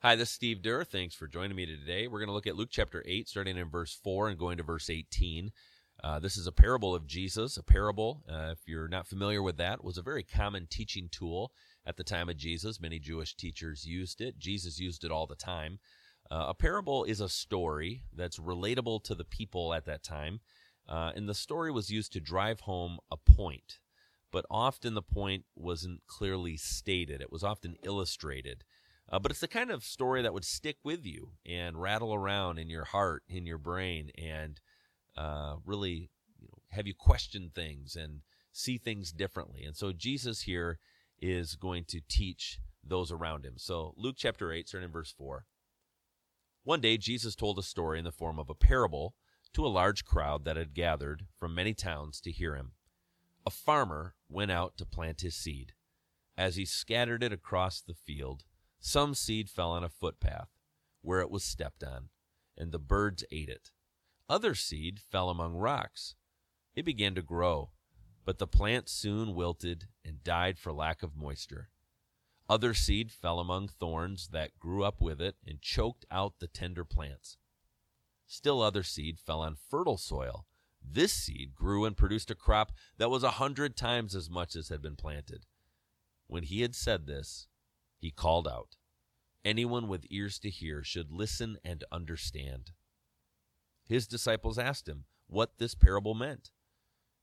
Hi, this is Steve Durr. Thanks for joining me today. We're going to look at Luke chapter 8, starting in verse 4 and going to verse 18. This is a parable of Jesus. A parable, if you're not familiar with that, was a very common teaching tool at the time of Jesus. Many Jewish teachers used it. Jesus used it all the time. A parable is a story that's relatable to the people at that time, and the story was used to drive home a point, but often the point wasn't clearly stated. It was often illustrated. But it's the kind of story that would stick with you and rattle around in your heart, in your brain, and really have you question things and see things differently. And so Jesus here is going to teach those around him. So Luke chapter 8, starting in verse 4. One day Jesus told a story in the form of a parable to a large crowd that had gathered from many towns to hear him. A farmer went out to plant his seed. As he scattered it across the field, some seed fell on a footpath, where it was stepped on, and the birds ate it. Other seed fell among rocks. It began to grow, but the plant soon wilted and died for lack of moisture. Other seed fell among thorns that grew up with it and choked out the tender plants. Still other seed fell on fertile soil. This seed grew and produced a crop that was 100 times as much as had been planted. When he had said this, he called out, "Anyone with ears to hear should listen and understand." His disciples asked him what this parable meant.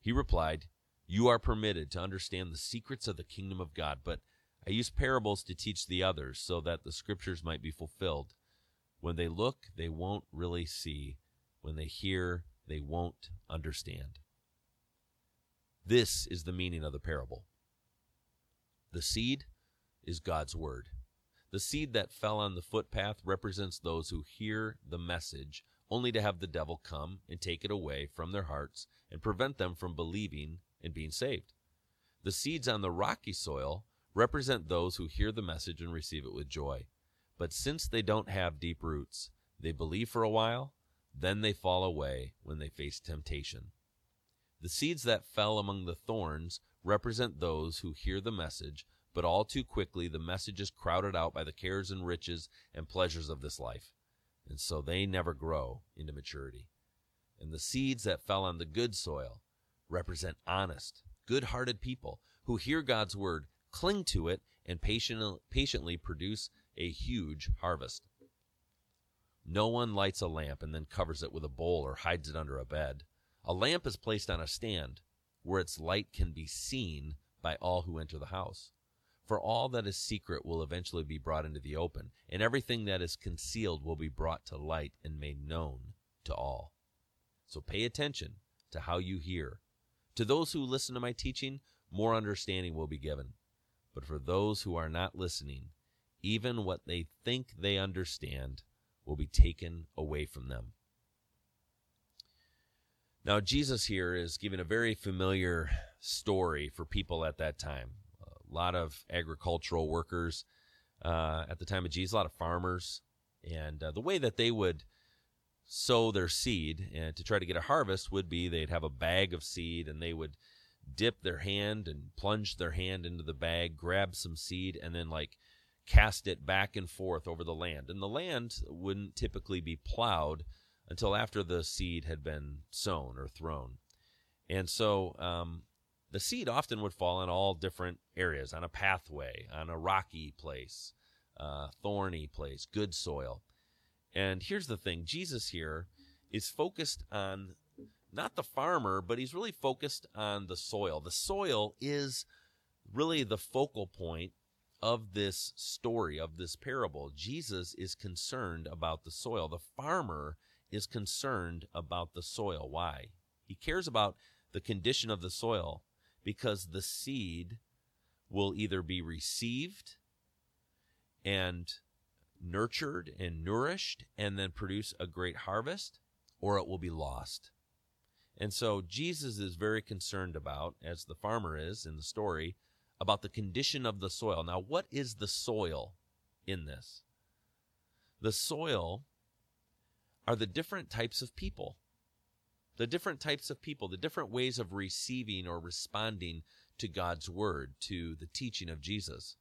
He replied, "You are permitted to understand the secrets of the kingdom of God, but I use parables to teach the others so that the scriptures might be fulfilled. When they look, they won't really see. When they hear, they won't understand." This is the meaning of the parable. The seed is God's word. The seed that fell on the footpath represents those who hear the message only to have the devil come and take it away from their hearts and prevent them from believing and being saved. The seeds on the rocky soil represent those who hear the message and receive it with joy. But since they don't have deep roots, they believe for a while, then they fall away when they face temptation. The seeds that fell among the thorns represent those who hear the message, but all too quickly the message is crowded out by the cares and riches and pleasures of this life, and so they never grow into maturity. And the seeds that fell on the good soil represent honest, good-hearted people who hear God's word, cling to it, and patiently produce a huge harvest. No one lights a lamp and then covers it with a bowl or hides it under a bed. A lamp is placed on a stand where its light can be seen by all who enter the house. For all that is secret will eventually be brought into the open, and everything that is concealed will be brought to light and made known to all. So pay attention to how you hear. To those who listen to my teaching, more understanding will be given. But for those who are not listening, even what they think they understand will be taken away from them. Now, Jesus here is giving a very familiar story for people at that time. A lot of agricultural workers at the time of Jesus, a lot of farmers. And the way that they would sow their seed and to try to get a harvest would be they'd have a bag of seed and they would dip their hand and plunge their hand into the bag, grab some seed, and then cast it back and forth over the land. And the land wouldn't typically be plowed until after the seed had been sown or thrown. And so the seed often would fall in all different areas, on a pathway, on a rocky place, thorny place, good soil. And here's the thing. Jesus here is focused on not the farmer, but he's really focused on the soil. The soil is really the focal point of this story, of this parable. Jesus is concerned about the soil. The farmer is concerned about the soil. Why? He cares about the condition of the soil because the seed will either be received and nurtured and nourished and then produce a great harvest, or it will be lost. And so Jesus is very concerned about, as the farmer is in the story, about the condition of the soil. Now, what is the soil in this? The soil are the different types of people, the different ways of receiving or responding to God's word, to the teaching of Jesus.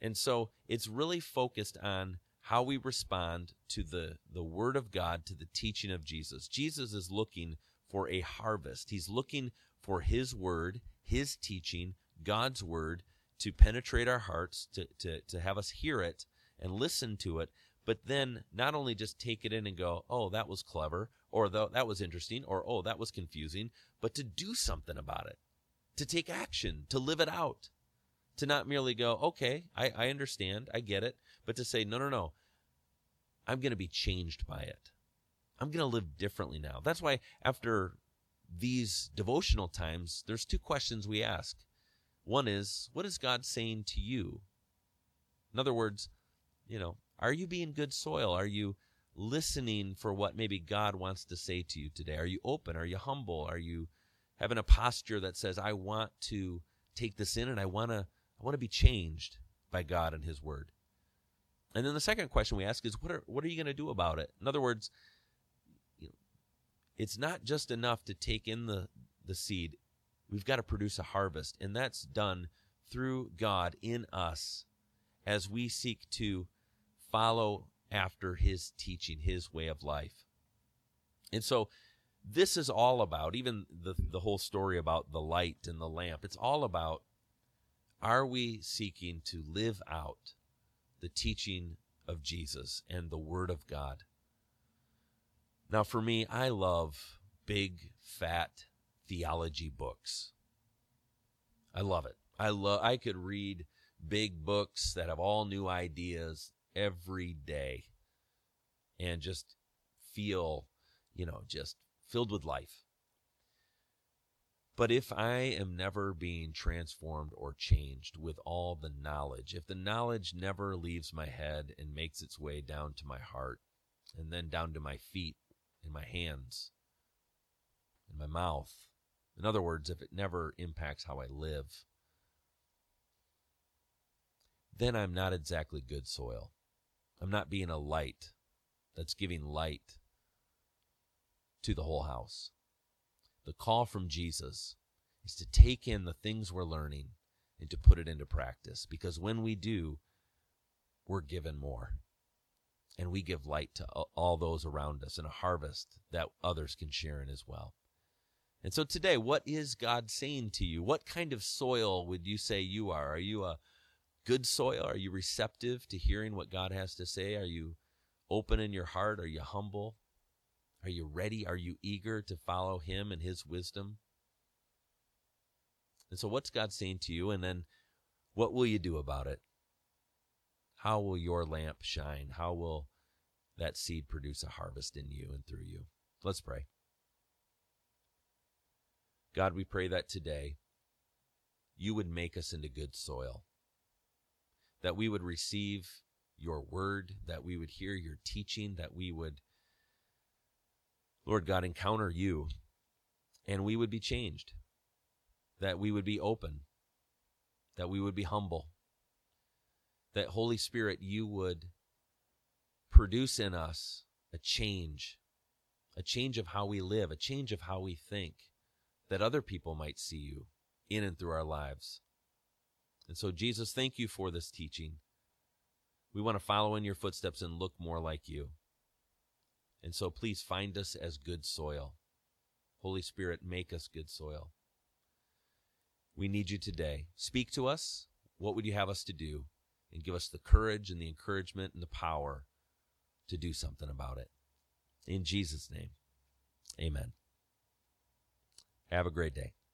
And so it's really focused on how we respond to the Word of God, to the teaching of Jesus. Jesus is looking for a harvest. He's looking for His Word, His teaching, God's Word, to penetrate our hearts, to have us hear it and listen to it, but then not only just take it in and go, oh, that was clever, or that was interesting, or oh, that was confusing, but to do something about it, to take action, to live it out, to not merely go, okay, I understand, I get it, but to say, no, I'm going to be changed by it. I'm going to live differently now. That's why after these devotional times, there's two questions we ask. One is, what is God saying to you? In other words, are you being good soil? Are you listening for what maybe God wants to say to you today? Are you open? Are you humble? Are you having a posture that says, I want to take this in and I want to be changed by God and His Word? And then the second question we ask is, what are you going to do about it? In other words, it's not just enough to take in the seed. We've got to produce a harvest, and that's done through God in us as we seek to follow after His teaching, His way of life. And so this is all about, even the whole story about the light and the lamp, it's all about, are we seeking to live out the teaching of Jesus and the Word of God? Now, for me, I love big, fat theology books. I love it. I could read big books that have all new ideas every day and just feel, just filled with life. But if I am never being transformed or changed with all the knowledge, if the knowledge never leaves my head and makes its way down to my heart and then down to my feet, in my hands, in my mouth. In other words, if it never impacts how I live, then I'm not exactly good soil. I'm not being a light that's giving light to the whole house. The call from Jesus is to take in the things we're learning and to put it into practice, because when we do, we're given more. And we give light to all those around us, and a harvest that others can share in as well. And so today, what is God saying to you? What kind of soil would you say you are? Are you a good soil? Are you receptive to hearing what God has to say? Are you open in your heart? Are you humble? Are you ready? Are you eager to follow Him and His wisdom? And so what's God saying to you? And then what will you do about it? How will your lamp shine? How will that seed produce a harvest in you and through you? Let's pray. God, we pray that today you would make us into good soil, that we would receive your word, that we would hear your teaching, that we would, Lord God, encounter you, and we would be changed, that we would be open, that we would be humble, that, Holy Spirit, you would produce in us a change of how we live, a change of how we think, that other people might see you in and through our lives. And so, Jesus, thank you for this teaching. We want to follow in your footsteps and look more like you. And so, please find us as good soil. Holy Spirit, make us good soil. We need you today. Speak to us. What would you have us to do? And give us the courage and the encouragement and the power to do something about it. In Jesus' name, amen. Have a great day.